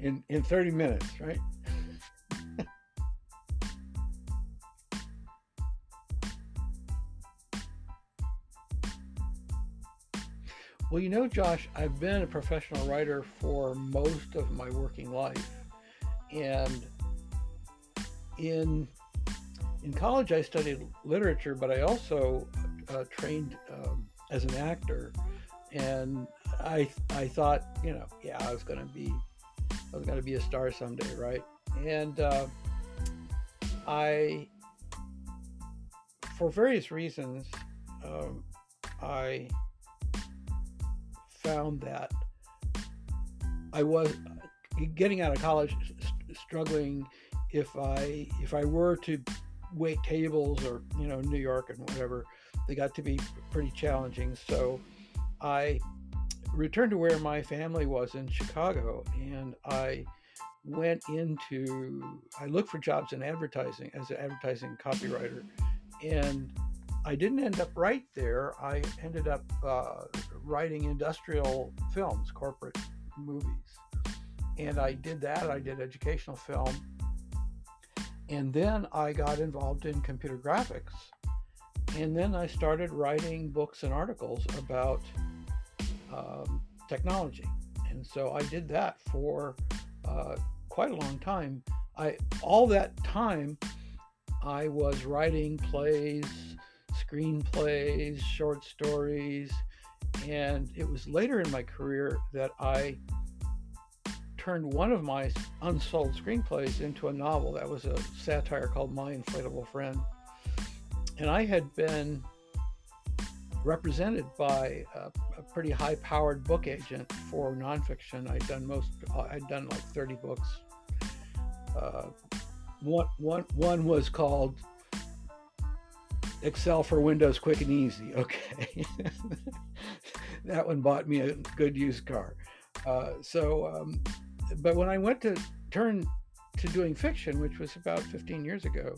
in 30 minutes, right? Well, you know, Josh, I've been a professional writer for most of my working life. And in college, I studied literature, but I also trained as an actor. And I thought, you know, yeah, I was going to be a star someday, right? And for various reasons, I found that I was getting out of college struggling if I were to wait tables or, you know, New York and whatever, they got to be pretty challenging. So I returned to where my family was in Chicago, and I looked for jobs in advertising as an advertising copywriter, and I didn't end up right there. I ended up writing industrial films, corporate movies. And I did that. I did educational film. And then I got involved in computer graphics. And then I started writing books and articles about technology. And so I did that for quite a long time. All that time, I was writing plays, screenplays, short stories, and it was later in my career that I turned one of my unsold screenplays into a novel. That was a satire called My Inflatable Friend. And I had been represented by a pretty high-powered book agent for nonfiction. I'd done like 30 books. One was called Excel for Windows Quick and Easy. Okay. That one bought me a good used car. But when I went to turn to doing fiction, which was about 15 years ago,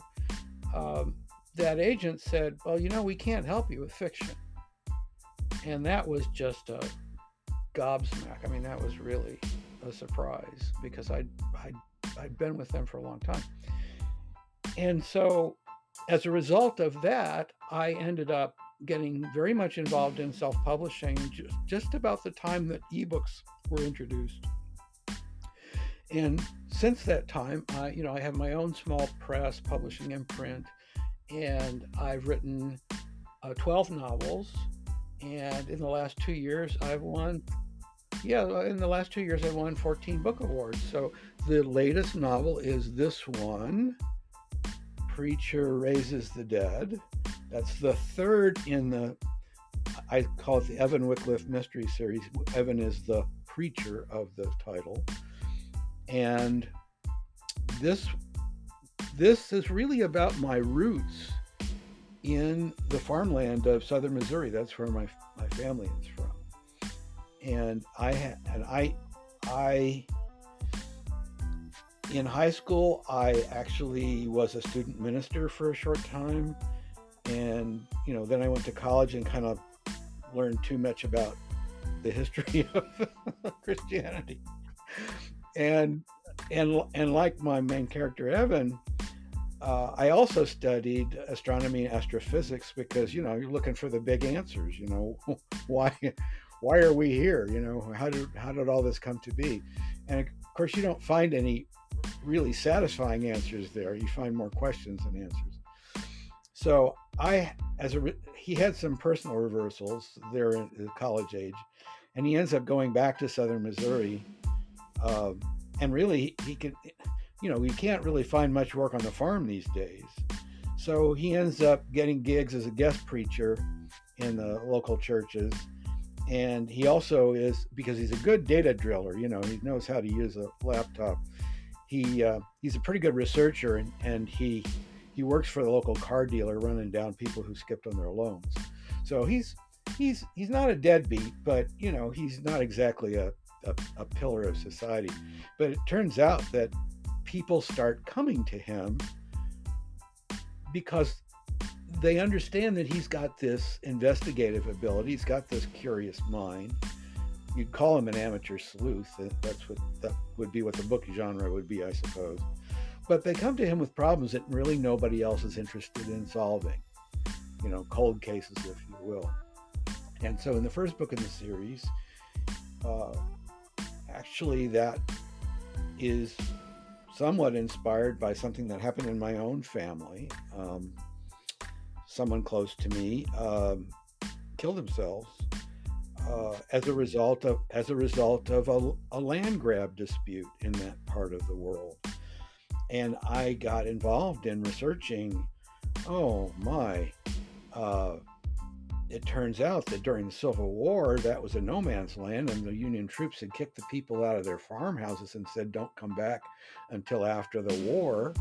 that agent said, well, you know, we can't help you with fiction. And that was just a gobsmack. I mean, that was really a surprise because I'd been with them for a long time. And so as a result of that, I ended up getting very much involved in self-publishing just about the time that ebooks were introduced. And since that time, I have my own small press publishing imprint, and I've written 12 novels. And in the last 2 years, I won 14 book awards. So the latest novel is this one, Preacher Raises the Dead. That's the third in the, I call it the Evan Wycliffe Mystery Series. Evan is the preacher of the title. And this is really about my roots in the farmland of southern Missouri. That's where my family is from. And I in high school, I actually was a student minister for a short time. And, you know, then I went to college and kind of learned too much about the history of Christianity. And like my main character, Evan, I also studied astronomy and astrophysics because, you know, you're looking for the big answers, you know, why are we here? You know, how did all this come to be? And of course, you don't find any really satisfying answers there. You find more questions than answers. So he had some personal reversals there in college age, and he ends up going back to southern Missouri. And really, you can't really find much work on the farm these days. So he ends up getting gigs as a guest preacher in the local churches. And he also is, because he's a good data driller, you know, he knows how to use a laptop. He's a pretty good researcher, and he works for the local car dealer running down people who skipped on their loans. So he's not a deadbeat, but, you know, he's not exactly a pillar of society. But it turns out that people start coming to him because they understand that he's got this investigative ability. He's got this curious mind. you'd call him an amateur sleuth. That's what that would be, what the book genre would be, I suppose. But they come to him with problems that really nobody else is interested in solving. You know, cold cases, if you will. And so in the first book in the series, actually that is somewhat inspired by something that happened in my own family. Someone close to me killed themselves as a result of a land grab dispute in that part of the world. And I got involved in researching, it turns out that during the Civil War, that was a no man's land, and the Union troops had kicked the people out of their farmhouses and said, don't come back until after the war.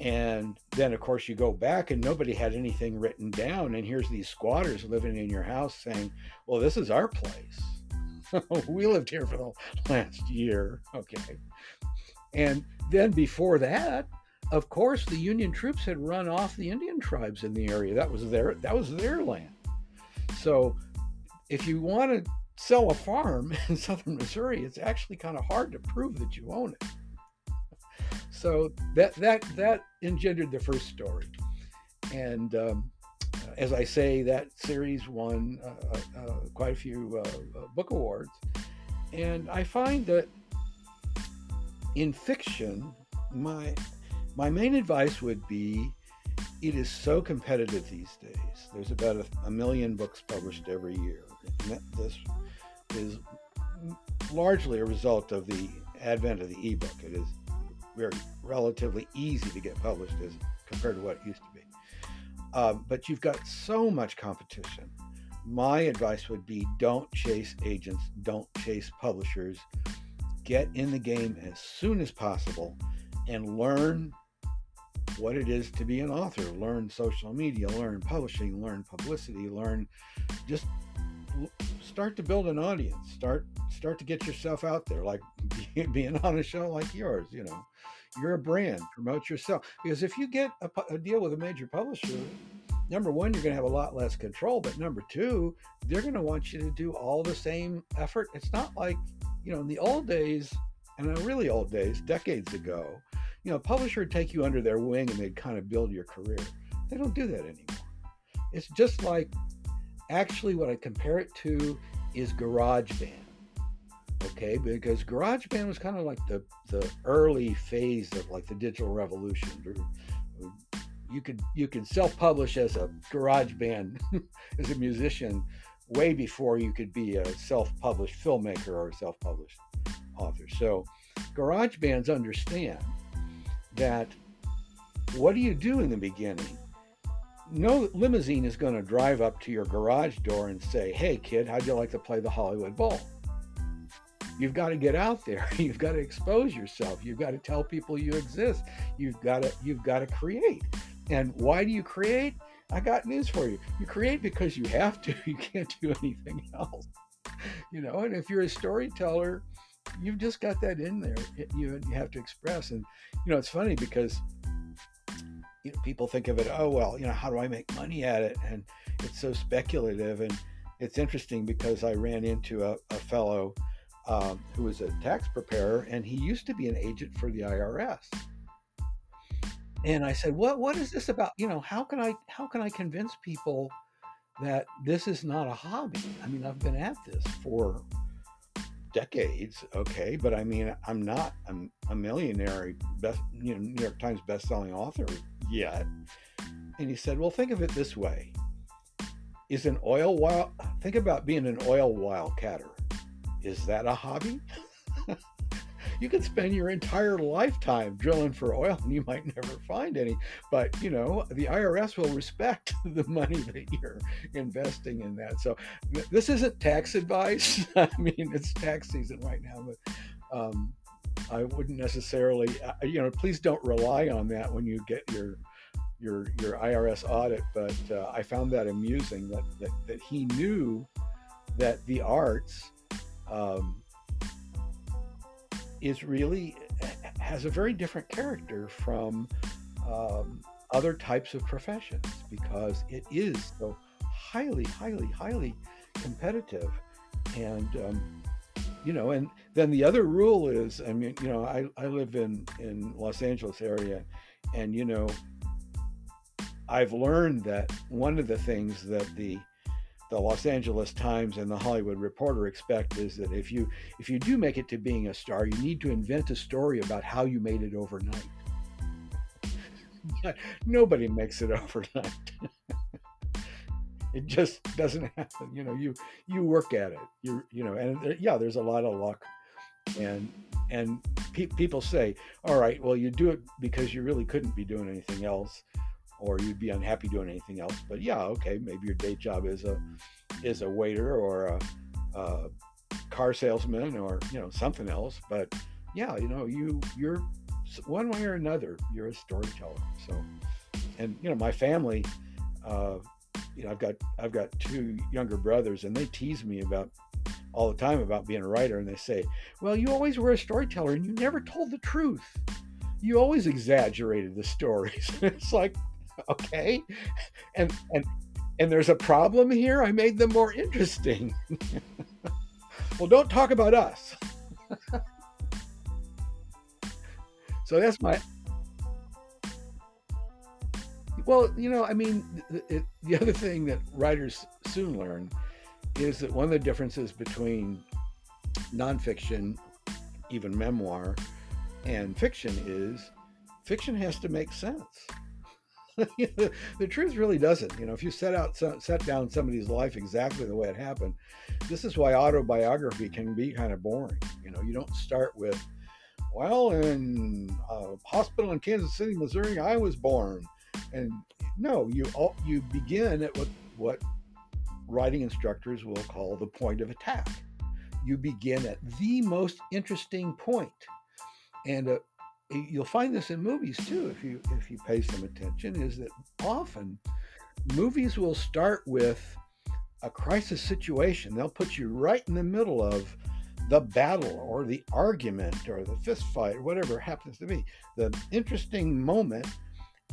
And then, of course, you go back and nobody had anything written down. And here's these squatters living in your house saying, well, this is our place. We lived here for the last year. Okay. And then before that, of course, the Union troops had run off the Indian tribes in the area. That was their land. So if you want to sell a farm in southern Missouri, it's actually kind of hard to prove that you own it. So that engendered the first story. And as I say, that series won quite a few book awards. And I find that in fiction, my main advice would be, it is so competitive these days. There's about a million books published every year. And this is largely a result of the advent of the ebook. It is very relatively easy to get published as compared to what it used to be. But you've got so much competition. My advice would be, don't chase agents, don't chase publishers. Get in the game as soon as possible and learn what it is to be an author. Learn social media, learn publishing, learn publicity, just start to build an audience, start to get yourself out there, like being on a show like yours. You know, you're a brand, promote yourself, because if you get a deal with a major publisher, number one, you're going to have a lot less control, but number two, they're going to want you to do all the same effort. It's not like, you know, in the old days, and the really old days, decades ago, you know, a publisher would take you under their wing and they'd kind of build your career. They don't do that anymore. It's just like, actually what I compare it to is GarageBand. Okay, because GarageBand was kind of like the early phase of like the digital revolution. You could self-publish as a GarageBand as a musician way before you could be a self-published filmmaker or a self-published author. So GarageBands understand that, what do you do in the beginning? No limousine is going to drive up to your garage door and say, hey kid, how'd you like to play the Hollywood Bowl? You've got to get out there. You've got to expose yourself. You've got to tell people you exist. You've got to create. And why do you create? I got news for you. You create because you have to. You can't do anything else. You know, and if you're a storyteller, you've just got that in there. You have to express. And, you know, it's funny because, you know, people think of it, oh, well, you know, how do I make money at it? And it's so speculative. And it's interesting because I ran into a fellow who was a tax preparer, and he used to be an agent for the IRS. And I said, what is this about? You know, how can I convince people that this is not a hobby? I mean, I've been at this for decades, okay, but I mean, I'm not a millionaire, New York Times bestselling author yet. And he said, well, think of it this way. Think about being an oil wildcatter. Is that a hobby? You could spend your entire lifetime drilling for oil and you might never find any, but you know, the IRS will respect the money that you're investing in that. So this isn't tax advice. I mean, it's tax season right now, but I wouldn't necessarily, you know, please don't rely on that when you get your IRS audit. But I found that amusing that he knew that the arts, is really has a very different character from other types of professions, because it is so highly, highly, highly competitive. And, you know, and then the other rule is, I mean, you know, I live in Los Angeles area, and, you know, I've learned that one of the things that the Los Angeles Times and the Hollywood Reporter expect is that if you do make it to being a star, you need to invent a story about how you made it overnight. Nobody makes it overnight. It just doesn't happen. You know, you work at it. You know, and yeah, there's a lot of luck, and people say, all right, well, you do it because you really couldn't be doing anything else, or you'd be unhappy doing anything else. But yeah, okay, maybe your day job is a waiter or a car salesman, or, you know, something else. But yeah, you know, you're one way or another, you're a storyteller. So, and, you know, my family, you know, I've got two younger brothers, and they tease me about all the time about being a writer. And they say, well, you always were a storyteller and you never told the truth. You always exaggerated the stories. It's like, okay, and there's a problem here. I made them more interesting. Well, don't talk about us. So that's my. Well, you know, I mean, the other thing that writers soon learn is that one of the differences between nonfiction, even memoir, and fiction is fiction has to make sense. The truth really doesn't. You know, if you set down somebody's life exactly the way it happened, this is why autobiography can be kind of boring. You know, you don't start with, well, in a hospital in Kansas City, Missouri, I was born. And no, you begin at what writing instructors will call the point of attack. You begin at the most interesting point. And you'll find this in movies too, if you pay some attention, is that often movies will start with a crisis situation. They'll put you right in the middle of the battle or the argument or the fist fight or whatever happens to be, the interesting moment.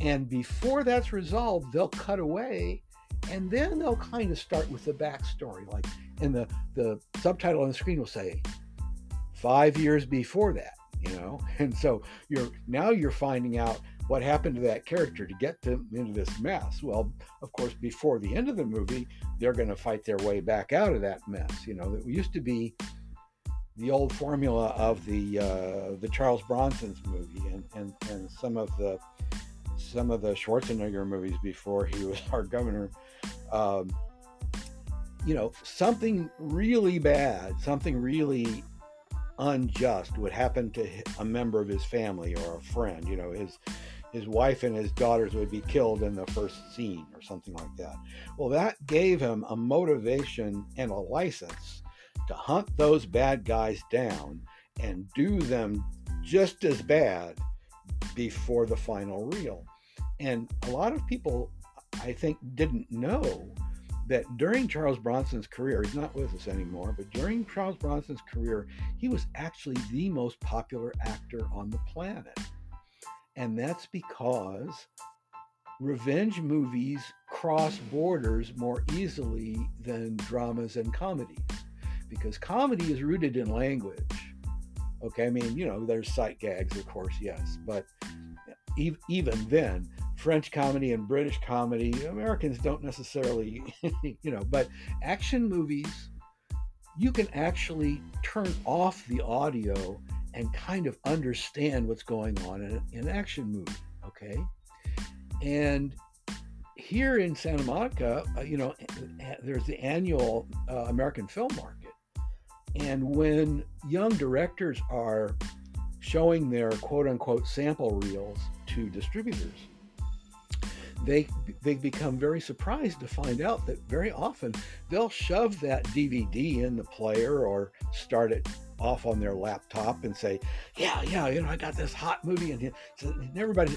And before that's resolved, they'll cut away, and then they'll kind of start with the backstory. Like, and the subtitle on the screen will say, 5 years before that. You know, and so you're finding out what happened to that character to get them into this mess. Well, of course, before the end of the movie, they're going to fight their way back out of that mess. You know, that used to be the old formula of the Charles Bronson's movie and some of the Schwarzenegger movies before he was our governor. You know, something really bad, something really unjust would happen to a member of his family or a friend. You know, his wife and his daughters would be killed in the first scene or something like that. Well, that gave him a motivation and a license to hunt those bad guys down and do them just as bad before the final reel. And a lot of people, I think, didn't know that during Charles Bronson's career, he's not with us anymore, but during Charles Bronson's career, he was actually the most popular actor on the planet. And that's because revenge movies cross borders more easily than dramas and comedies, because comedy is rooted in language. Okay, I mean, you know, there's sight gags, of course, yes, but even then, French comedy and British comedy, Americans don't necessarily, you know, but action movies, you can actually turn off the audio and kind of understand what's going on in an action movie, okay? And here in Santa Monica, you know, there's the annual American Film Market. And when young directors are showing their quote-unquote sample reels to distributors, they become very surprised to find out that very often they'll shove that DVD in the player or start it off on their laptop and say, yeah, you know, I got this hot movie, and everybody,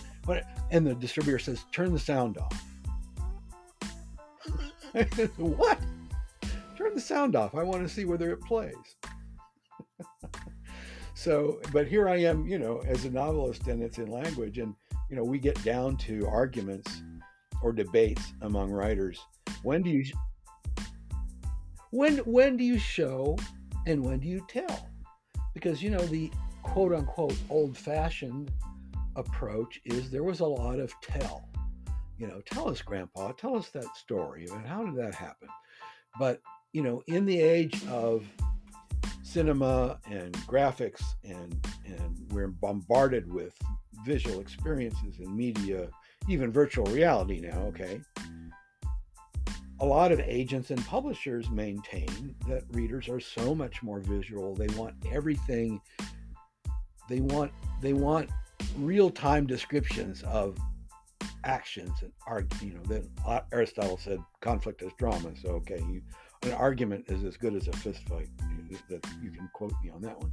and the distributor says, turn the sound off. What? Turn the sound off. I want to see whether it plays. So, but here I am, you know, as a novelist, and it's in language, and, you know, we get down to arguments or debates among writers. When do you When do you show and when do you tell? Because, you know, the quote-unquote old-fashioned approach is there was a lot of tell. You know, tell us, Grandpa, tell us that story. And how did that happen? But, you know, in the age of cinema and graphics and we're bombarded with visual experiences in media, even virtual reality now, okay? A lot of agents and publishers maintain that readers are so much more visual. They want everything. They want real-time descriptions of actions and argument. You know, then Aristotle said conflict is drama. So, okay, an argument is as good as a fist fight. You can quote me on that one.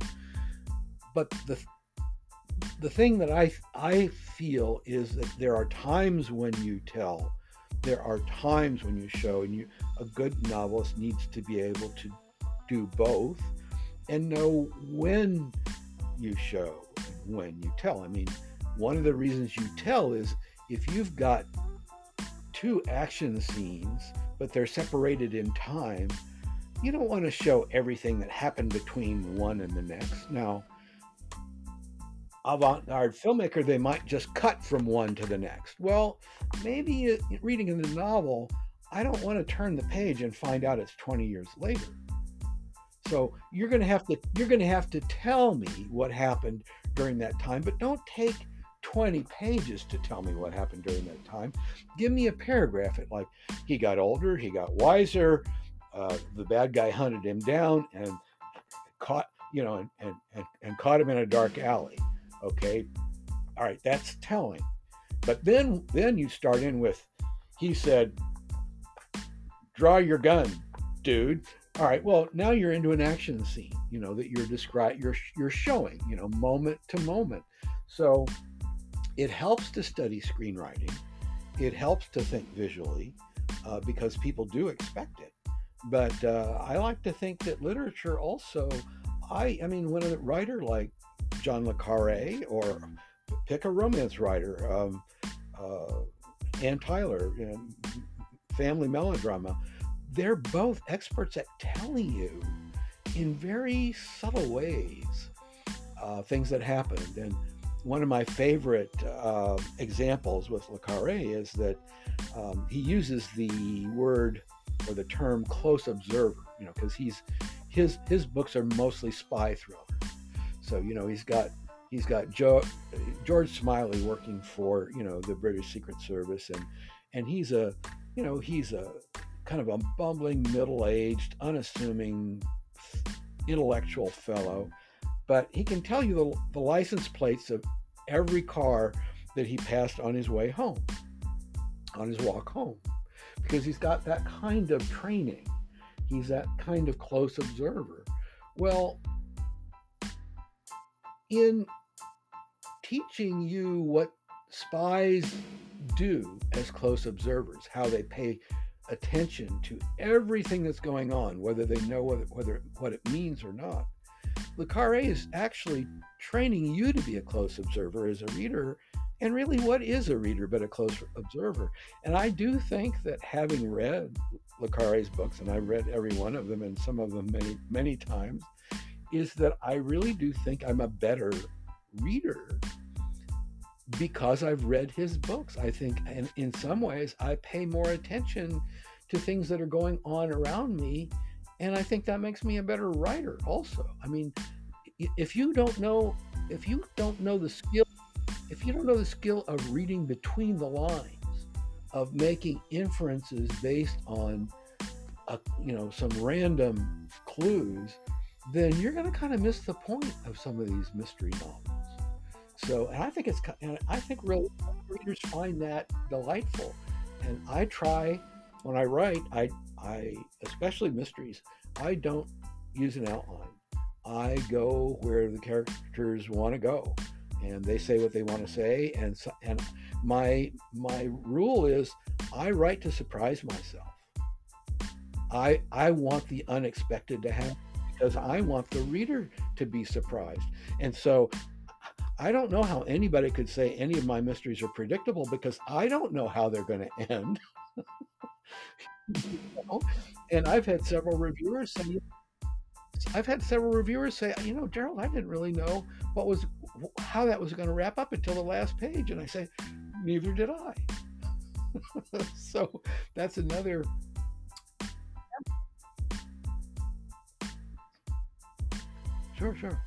But the thing that I feel is that there are times when you tell, there are times when you show, and a good novelist needs to be able to do both and know when you show and when you tell. I mean, one of the reasons you tell is if you've got two action scenes, but they're separated in time, you don't want to show everything that happened between one and the next. Now, avant-garde filmmaker, they might just cut from one to the next. Well, maybe reading in the novel, I don't want to turn the page and find out it's 20 years later. So you're going to have to tell me what happened during that time, but don't take 20 pages to tell me what happened during that time. Give me a paragraph. It like, he got older, he got wiser, the bad guy hunted him down and caught, you know, and caught him in a dark alley. Okay. All right. That's telling. But then you start in with, he said, draw your gun, dude. All right. Well, now you're into an action scene, you know, that you're showing, you know, moment to moment. So it helps to study screenwriting. It helps to think visually because people do expect it. But I like to think that literature also, I mean, when a writer like John le Carré, or pick a romance writer, Ann Tyler, you know, family melodrama, they're both experts at telling you in very subtle ways things that happened. And one of my favorite examples with Le Carré is that he uses the word or the term close observer, you know, because his books are mostly spy thrillers. So, you know, he's got George Smiley working for, you know, the British Secret Service, and he's a, you know, he's a kind of a bumbling, middle-aged, unassuming, intellectual fellow, but he can tell you the license plates of every car that he passed on his way home, on his walk home, because he's got that kind of training. He's that kind of close observer. Well, in teaching you what spies do as close observers, how they pay attention to everything that's going on, whether they know whether what it means or not, Le Carré is actually training you to be a close observer as a reader. And really, what is a reader but a close observer? And I do think that having read Le Carré's books, and I've read every one of them, and some of them many, many times, is that I really do think I'm a better reader because I've read his books. I think, and in some ways, I pay more attention to things that are going on around me, and I think that makes me a better writer also. I mean, if you don't know the skill of reading between the lines, of making inferences based on, you know, some random clues, then you're going to kind of miss the point of some of these mystery novels. So, and I think real readers find that delightful. And I try, when I write, I especially mysteries, I don't use an outline. I go where the characters want to go, and they say what they want to say. And my rule is I write to surprise myself. I want the unexpected to happen, because I want the reader to be surprised. And so I don't know how anybody could say any of my mysteries are predictable, because I don't know how they're going to end. And I've had several reviewers say, you know, Gerald, I didn't really know what was, how that was going to wrap up until the last page. And I say, neither did I. So that's another. Sure, sure.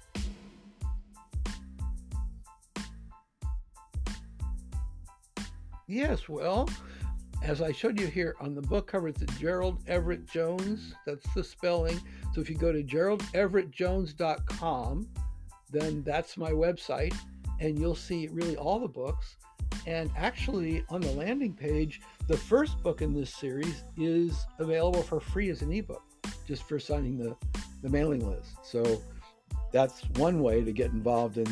Yes, well, as I showed you here on the book cover, it's Gerald Everett Jones. That's the spelling. So if you go to GeraldEverettJones.com, then that's my website, and you'll see really all the books. And actually, on the landing page, the first book in this series is available for free as an ebook, just for signing the mailing list. So that's one way to get involved in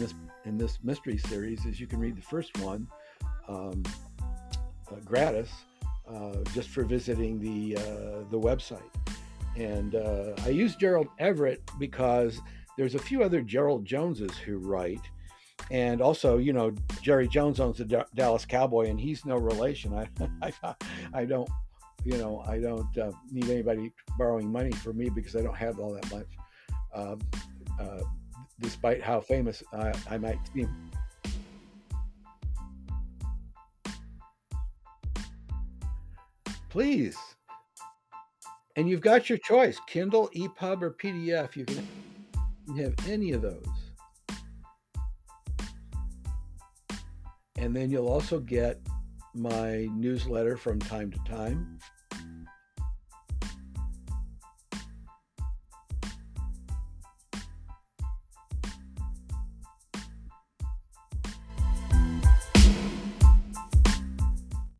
this mystery series, is you can read the first one gratis, just for visiting the website. And I use Gerald Everett because there's a few other Gerald Joneses who write. And also, you know, Jerry Jones owns the Dallas Cowboy, and he's no relation. I don't, you know, I don't need anybody borrowing money for me because I don't have all that much, despite how famous I might seem. Please. And you've got your choice, Kindle, EPUB, or PDF. You can have any of those. And then you'll also get my newsletter from time to time.